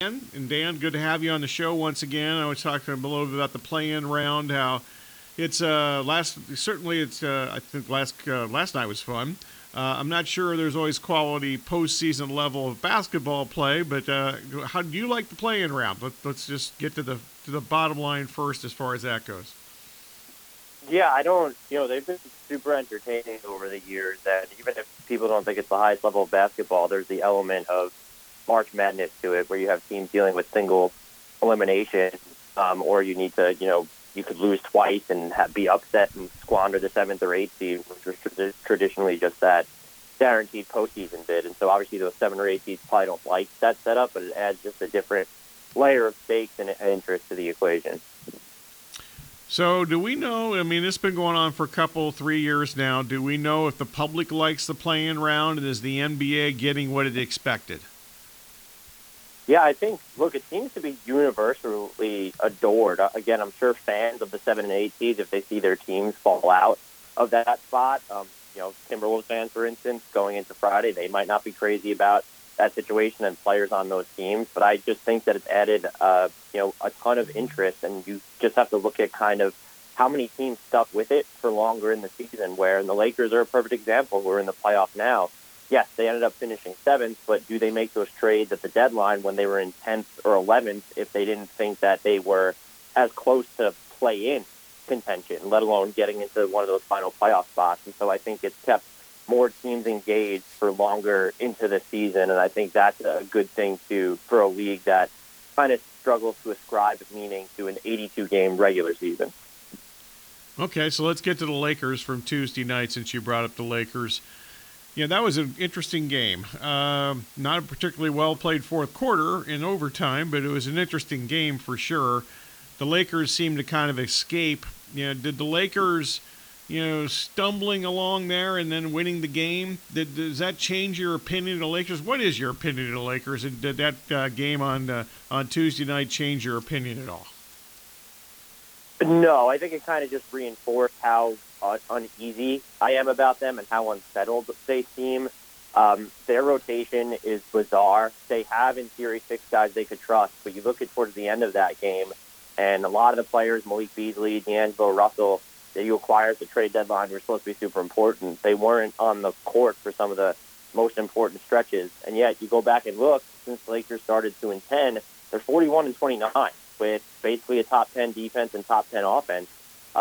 And Dan, good to have you on the show once again. I was talking a little bit about the play-in round, how it's last night was fun. I'm not sure there's always quality postseason level of basketball play, but how do you like the play-in round? Let's just get to the bottom line first, as far as that goes. Yeah, they've been super entertaining over the years, and even if people don't think it's the highest level of basketball, there's the element of March Madness to it, where you have teams dealing with single elimination, or you need to, you could lose twice and be upset and squander the 7th or 8th seed, which was traditionally just that guaranteed postseason bid. And so obviously those 7 or 8 seeds probably don't like that setup, but it adds just a different layer of stakes and interest to the equation. So do we know, it's been going on for a couple, 3 years now, do we know if the public likes the play-in round, and is the NBA getting what it expected? Yeah, I think, it seems to be universally adored. Again, I'm sure fans of the 7 and 8 seeds, if they see their teams fall out of that spot, Timberwolves fans, for instance, going into Friday, they might not be crazy about that situation and players on those teams. But I just think that it's added, a ton of interest. And you just have to look at kind of how many teams stuck with it for longer in the season, where the Lakers are a perfect example. We're in the playoff now. Yes, they ended up finishing 7th, but do they make those trades at the deadline when they were in 10th or 11th if they didn't think that they were as close to play-in contention, let alone getting into one of those final playoff spots? And so I think it's kept more teams engaged for longer into the season, and I think that's a good thing for a league that kind of struggles to ascribe meaning to an 82-game regular season. Okay, so let's get to the Lakers from Tuesday night, since you brought up the Lakers. Yeah, that was an interesting game. Not a particularly well-played fourth quarter in overtime, but it was an interesting game for sure. The Lakers seemed to kind of escape. Did the Lakers, stumbling along there and then winning the game, does that change your opinion of the Lakers? What is your opinion of the Lakers? And did that game on Tuesday night change your opinion at all? No, I think it kind of just reinforced how uneasy I am about them and how unsettled they seem. Their rotation is bizarre. They have, in theory, 6 guys they could trust, but you look at towards the end of that game, and a lot of the players, Malik Beasley, D'Angelo Russell, that you acquired at the trade deadline were supposed to be super important. They weren't on the court for some of the most important stretches, and yet you go back and look, since the Lakers started 2-10, they're 41-29 with basically a top 10 defense and top 10 offense.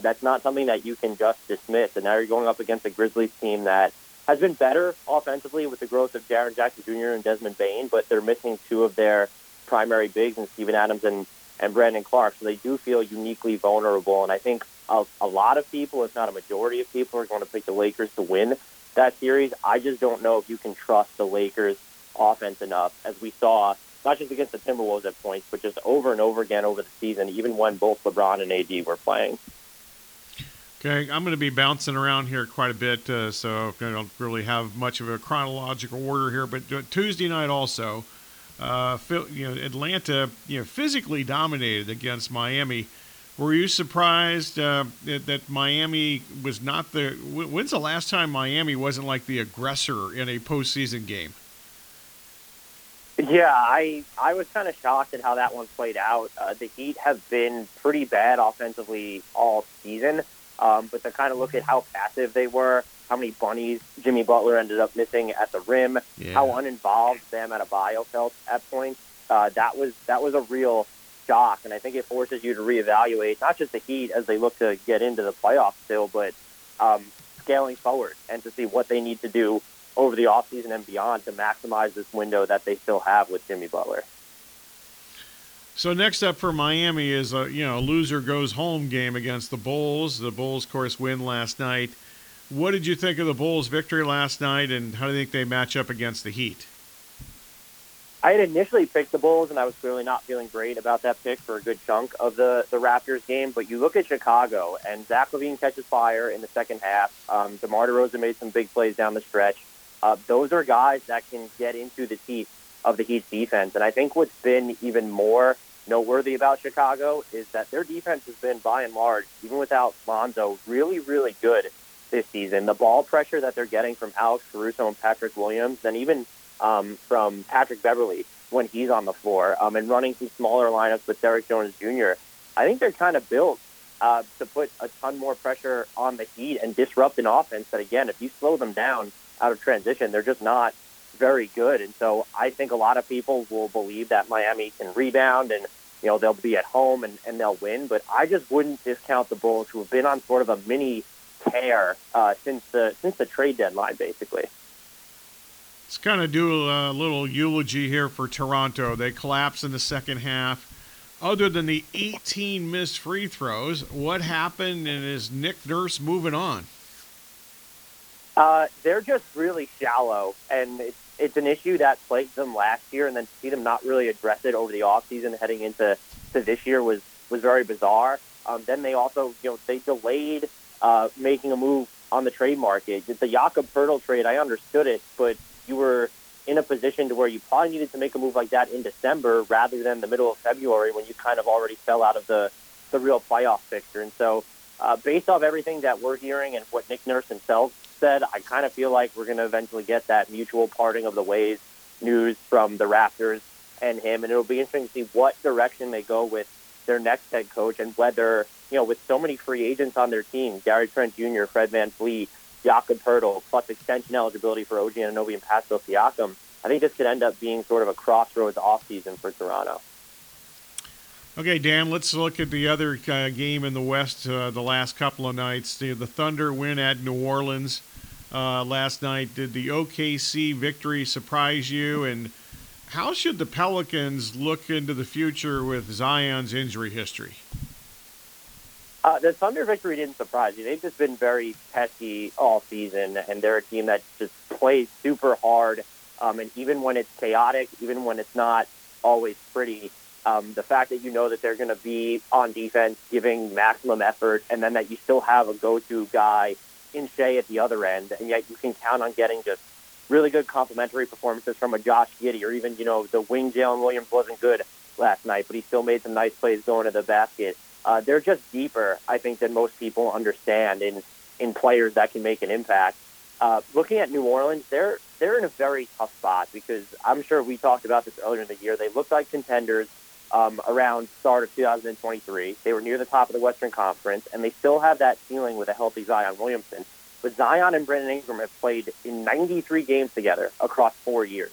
That's not something that you can just dismiss. And now you're going up against a Grizzlies team that has been better offensively with the growth of Jaren Jackson Jr. and Desmond Bain, but they're missing 2 of their primary bigs in Steven Adams and Brandon Clark. So they do feel uniquely vulnerable. And I think a lot of people, if not a majority of people, are going to pick the Lakers to win that series. I just don't know if you can trust the Lakers' offense enough, as we saw not just against the Timberwolves at points, but just over and over again over the season, even when both LeBron and AD were playing. Okay, I'm going to be bouncing around here quite a bit, so I don't really have much of a chronological order here. But Tuesday night also, Atlanta physically dominated against Miami. Were you surprised that Miami was not the – when's the last time Miami wasn't like the aggressor in a postseason game? Yeah, I was kind of shocked at how that one played out. The Heat have been pretty bad offensively all season. But to kind of look at how passive they were, how many bunnies Jimmy Butler ended up missing at the rim, How uninvolved Bam Adebayo felt at points, that was a real shock. And I think it forces you to reevaluate not just the Heat as they look to get into the playoffs still, but scaling forward and to see what they need to do over the offseason and beyond to maximize this window that they still have with Jimmy Butler. So next up for Miami is a loser goes home game against the Bulls. The Bulls, of course, win last night. What did you think of the Bulls' victory last night, and how do you think they match up against the Heat? I had initially picked the Bulls, and I was clearly not feeling great about that pick for a good chunk of the Raptors game. But you look at Chicago, and Zach LaVine catches fire in the second half. DeMar DeRozan made some big plays down the stretch. Those are guys that can get into the teeth of the Heat's defense. And I think what's been even more noteworthy about Chicago is that their defense has been, by and large, even without Lonzo, really, really good this season. The ball pressure that they're getting from Alex Caruso and Patrick Williams, and even from Patrick Beverley, when he's on the floor, and running some smaller lineups with Derrick Jones Jr. I think they're kind of built to put a ton more pressure on the Heat and disrupt an offense that, again, if you slow them down out of transition, they're just not very good. And so I think a lot of people will believe that Miami can rebound and, you know, they'll be at home and they'll win. But I just wouldn't discount the Bulls, who have been on sort of a mini tear since the trade deadline, basically. Let's kind of do a little eulogy here for Toronto. They collapsed in the second half. Other than the 18 missed free throws, what happened, and is Nick Nurse moving on? They're just really shallow, and it's an issue that plagued them last year, and then to see them not really address it over the offseason heading into this year was very bizarre. Then they also, you know, they delayed making a move on the trade market. The Jakob Poeltl trade, I understood it, but you were in a position to where you probably needed to make a move like that in December rather than the middle of February, when you kind of already fell out of the real playoff picture. And so based off everything that we're hearing and what Nick Nurse himself said, I kind of feel like we're going to eventually get that mutual parting of the ways news from the Raptors and him. And it'll be interesting to see what direction they go with their next head coach, and whether, you know, with so many free agents on their team, Gary Trent Jr., Fred VanVleet, Jakob Poeltl, plus extension eligibility for OG Anunoby and Pascal Siakam, I think this could end up being sort of a crossroads offseason for Toronto. Okay, Dan, let's look at the other game in the West the last couple of nights. The Thunder win at New Orleans last night. Did the OKC victory surprise you? And how should the Pelicans look into the future with Zion's injury history? The Thunder victory didn't surprise me. They've just been very pesky all season, and they're a team that just plays super hard. And even when it's chaotic, even when it's not always pretty, the fact that you know that they're going to be on defense, giving maximum effort, and then that you still have a go-to guy in Shea at the other end, and yet you can count on getting just really good complimentary performances from a Josh Giddey, or even, you know, the wing Jalen Williams wasn't good last night, but he still made some nice plays going to the basket. They're just deeper, I think, than most people understand in players that can make an impact. Looking at New Orleans, they're in a very tough spot, because I'm sure we talked about this earlier in the year. They looked like contenders around start of 2023. They were near the top of the Western Conference, and they still have that ceiling with a healthy Zion Williamson. But Zion and Brandon Ingram have played in 93 games together across 4 years.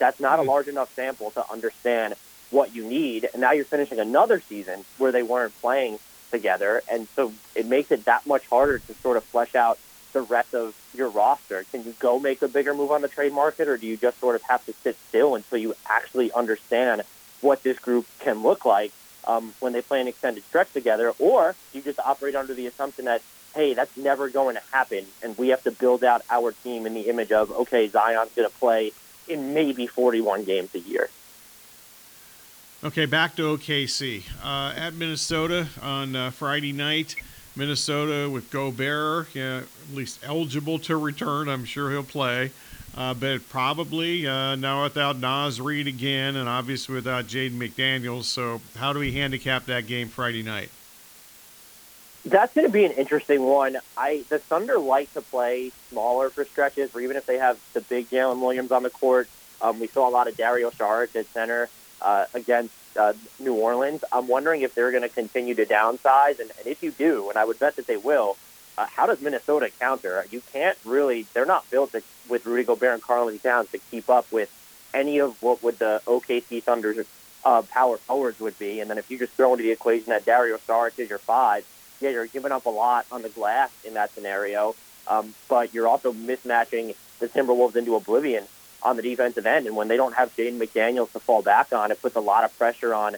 That's not a large enough sample to understand what you need, and now you're finishing another season where they weren't playing together, and so it makes it that much harder to sort of flesh out the rest of your roster. Can you go make a bigger move on the trade market, or do you just sort of have to sit still until you actually understand what this group can look like when they play an extended stretch together? Or you just operate under the assumption that, hey, that's never going to happen, and we have to build out our team in the image of, okay, Zion's going to play in maybe 41 games a year. Okay, back to OKC. At Minnesota on Friday night, Minnesota with Gobert, at least eligible to return. I'm sure he'll play, but probably now without Naz Reid again, and obviously without Jaden McDaniels. So how do we handicap that game Friday night? That's going to be an interesting one. The Thunder like to play smaller for stretches, or even if they have the big Jalen Williams on the court. We saw a lot of Dario Saric at center against New Orleans. I'm wondering if they're going to continue to downsize, and if you do, and I would bet that they will, how does Minnesota counter? You can't really, they're not built with Rudy Gobert and Karl Anthony Towns to keep up with any of what would the OKC Thunder's power forwards would be, and then if you just throw into the equation that Dario Saric is your five, yeah, you're giving up a lot on the glass in that scenario, but you're also mismatching the Timberwolves into oblivion on the defensive end, and when they don't have Jaden McDaniels to fall back on, it puts a lot of pressure on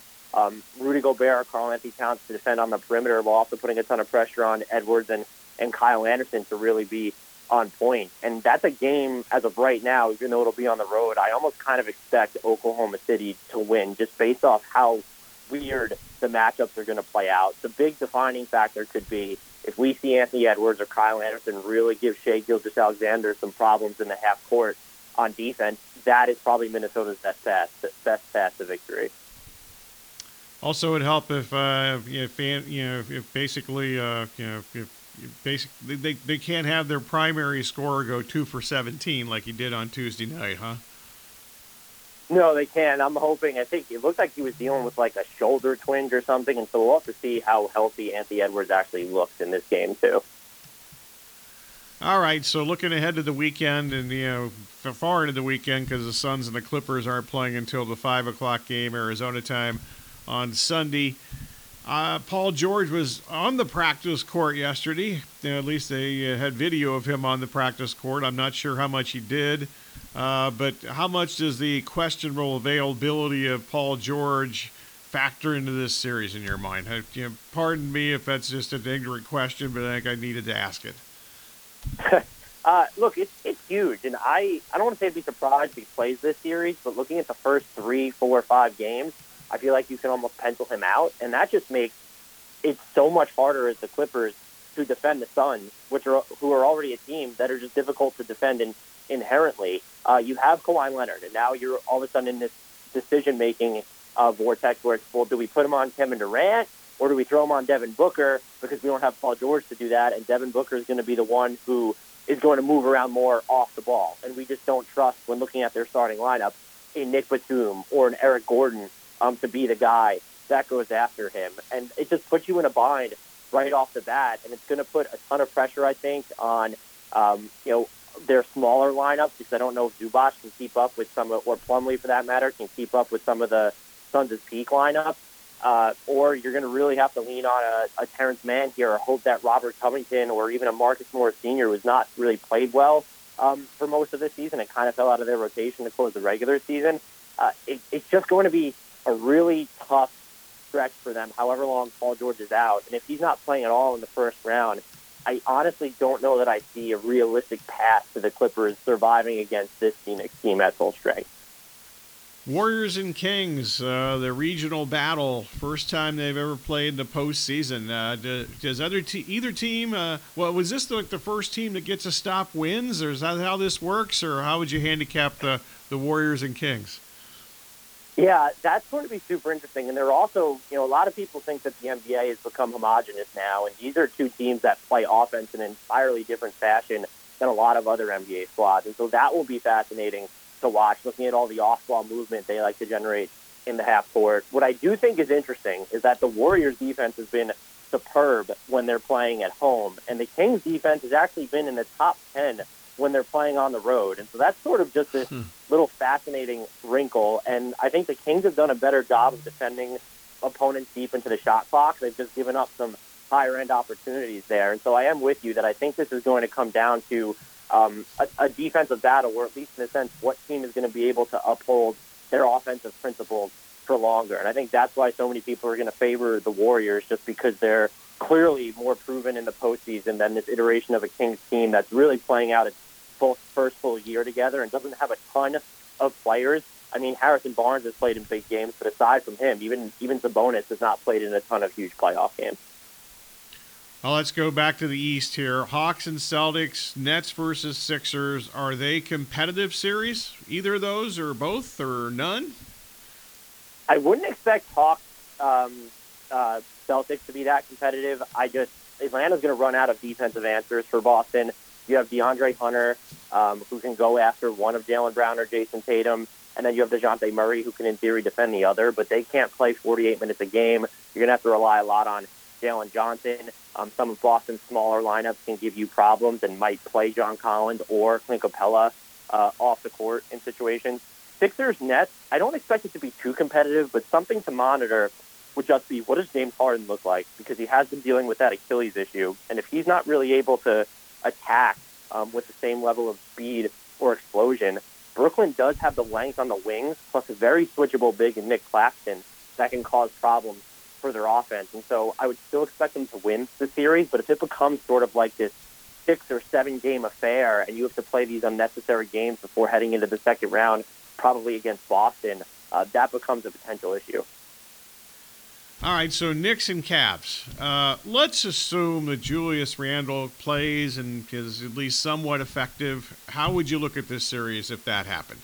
Rudy Gobert or Karl Anthony Towns to defend on the perimeter, while also putting a ton of pressure on Edwards and Kyle Anderson to really be on point. And that's a game, as of right now, even though it'll be on the road, I almost kind of expect Oklahoma City to win, just based off how weird the matchups are going to play out. The big defining factor could be if we see Anthony Edwards or Kyle Anderson really give Shai Gilgeous-Alexander some problems in the half court on defense. That is probably Minnesota's best path to victory. Also, it would help if they can't have their primary scorer go 2 for 17 like he did on Tuesday night, huh? No, they can't. I'm hoping. I think it looked like he was dealing with like a shoulder twinge or something, and so we'll have to see how healthy Anthony Edwards actually looks in this game too. All right, so looking ahead to the weekend and, you know, far into the weekend because the Suns and the Clippers aren't playing until the 5 o'clock game, Arizona time, on Sunday. Paul George was on the practice court yesterday. You know, at least they had video of him on the practice court. I'm not sure how much he did, but how much does the questionable availability of Paul George factor into this series in your mind? You know, pardon me if that's just an ignorant question, but I think I needed to ask it. Look, it's huge, and I don't want to say I'd be surprised if he plays this series, but looking at the first 3, 4, 5 games, I feel like you can almost pencil him out, and that just makes it so much harder as the Clippers to defend the Suns, who are already a team that are just difficult to defend inherently. You have Kawhi Leonard, and now you're all of a sudden in this decision-making vortex where it's, well, do we put him on Kevin Durant? Or do we throw him on Devin Booker because we don't have Paul George to do that, and Devin Booker is going to be the one who is going to move around more off the ball. And we just don't trust, when looking at their starting lineup, a Nick Batum or an Eric Gordon to be the guy that goes after him. And it just puts you in a bind right off the bat, and it's going to put a ton of pressure, I think, on you know, their smaller lineups, because I don't know if Zubac can keep up with some of, or Plumlee for that matter, can keep up with some of the Suns' peak lineups. Or you're going to really have to lean on a Terrence Mann here, or hope that Robert Covington or even a Marcus Morris Sr., who's not really played well for most of the season and kind of fell out of their rotation to close the regular season. It's just going to be a really tough stretch for them, however long Paul George is out. And if he's not playing at all in the first round, I honestly don't know that I see a realistic path to the Clippers surviving against this Phoenix team at full strength. Warriors and Kings, the regional battle, first time they've ever played the postseason. Does either team, was this like the first team that gets a stop wins, or is that how this works, or how would you handicap the Warriors and Kings? Yeah, that's going to be super interesting. And there are also, you know, a lot of people think that the NBA has become homogenous now, and these are two teams that play offense in an entirely different fashion than a lot of other NBA squads. And so that will be fascinating to watch, looking at all the off-ball movement they like to generate in the half court. What I do think is interesting is that the Warriors' defense has been superb when they're playing at home, and the Kings' defense has actually been in the top 10 when they're playing on the road. And so that's sort of just this little fascinating wrinkle, and I think the Kings have done a better job of defending opponents deep into the shot clock. They've just given up some higher-end opportunities there, and so I am with you that I think this is going to come down to a defensive battle, or at least in a sense, what team is going to be able to uphold their offensive principles for longer. And I think that's why so many people are going to favor the Warriors, just because they're clearly more proven in the postseason than this iteration of a Kings team that's really playing out its first full year together and doesn't have a ton of players. I mean, Harrison Barnes has played in big games, but aside from him, even Sabonis has not played in a ton of huge playoff games. Well, let's go back to the East here. Hawks and Celtics, Nets versus Sixers. Are they competitive series? Either of those, or both, or none? I wouldn't expect Hawks, Celtics to be that competitive. Atlanta's going to run out of defensive answers for Boston. You have DeAndre Hunter, who can go after one of Jaylen Brown or Jason Tatum. And then you have DeJounte Murray, who can in theory defend the other, but they can't play 48 minutes a game. You're going to have to rely a lot on Jalen Johnson. Some of Boston's smaller lineups can give you problems and might play John Collins or Clint Capella off the court in situations. Sixers, Nets, I don't expect it to be too competitive, but something to monitor would just be, what does James Harden look like? Because he has been dealing with that Achilles issue, and if he's not really able to attack with the same level of speed or explosion, Brooklyn does have the length on the wings, plus a very switchable big in Nick Claxton that can cause problems for their offense. And so I would still expect them to win the series, but if it becomes sort of like this 6 or 7 game affair and you have to play these unnecessary games before heading into the second round, probably against Boston, that becomes a potential issue. All right, so Knicks and Cavs. Let's assume that Julius Randle plays and is at least somewhat effective. How would you look at this series if that happened?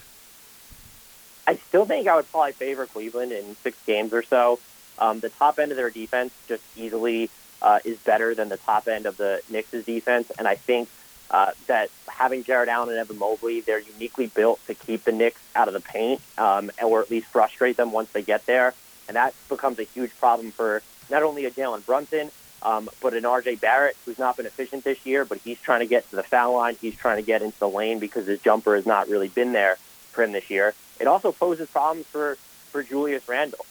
I still think I would probably favor Cleveland in 6 games or so. The top end of their defense just easily is better than the top end of the Knicks' defense, and I think that having Jared Allen and Evan Mobley, they're uniquely built to keep the Knicks out of the paint, or at least frustrate them once they get there. And that becomes a huge problem for not only a Jalen Brunson, but an R.J. Barrett, who's not been efficient this year, but he's trying to get to the foul line. He's trying to get into the lane because his jumper has not really been there for him this year. It also poses problems for Julius Randle,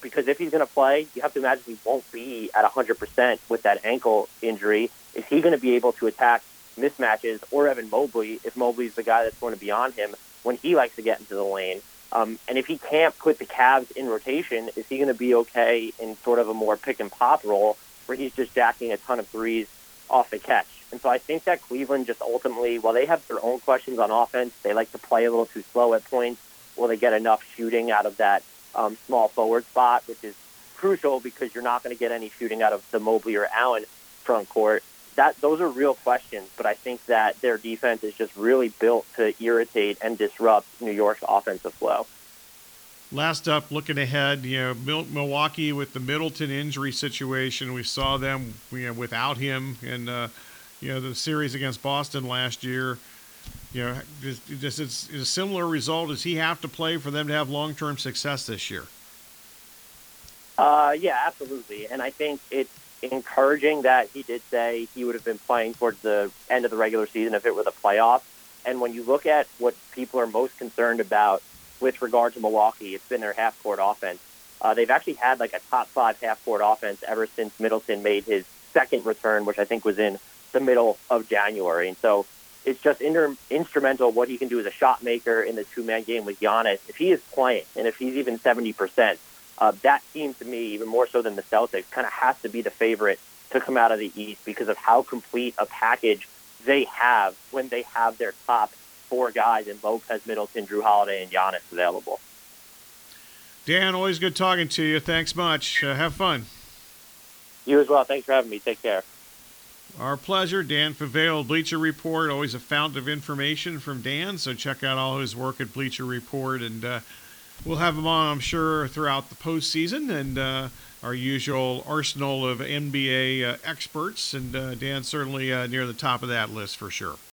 because if he's going to play, you have to imagine he won't be at 100% with that ankle injury. Is he going to be able to attack mismatches or Evan Mobley, if Mobley's the guy that's going to be on him when he likes to get into the lane? And if he can't put the Cavs in rotation, is he going to be okay in sort of a more pick-and-pop role where he's just jacking a ton of threes off the catch? And so I think that Cleveland just ultimately, while they have their own questions on offense, they like to play a little too slow at points. Will they get enough shooting out of that small forward spot, which is crucial because you're not going to get any shooting out of the Mobley or Allen front court? Those are real questions, but I think that their defense is just really built to irritate and disrupt New York's offensive flow. Last up, looking ahead, Milwaukee with the Middleton injury situation, we saw them without him in the series against Boston last year. It's a similar result. Does he have to play for them to have long-term success this year? Yeah, absolutely. And I think it's encouraging that he did say he would have been playing towards the end of the regular season if it were the playoffs. And when you look at what people are most concerned about with regard to Milwaukee, it's been their half-court offense. They've actually had like a top-five half-court offense ever since Middleton made his second return, which I think was in the middle of January. And so it's just instrumental what he can do as a shot maker in the two-man game with Giannis. If he is playing, and if he's even 70%, that team, to me, even more so than the Celtics, kind of has to be the favorite to come out of the East because of how complete a package they have when they have their top four guys in Lopez, Middleton, Drew Holiday, and Giannis available. Dan, always good talking to you. Thanks much. Have fun. You as well. Thanks for having me. Take care. Our pleasure. Dan Favale, Bleacher Report, always a fount of information from Dan, so check out all his work at Bleacher Report, and we'll have him on, I'm sure, throughout the postseason, and our usual arsenal of NBA experts, and Dan's certainly near the top of that list for sure.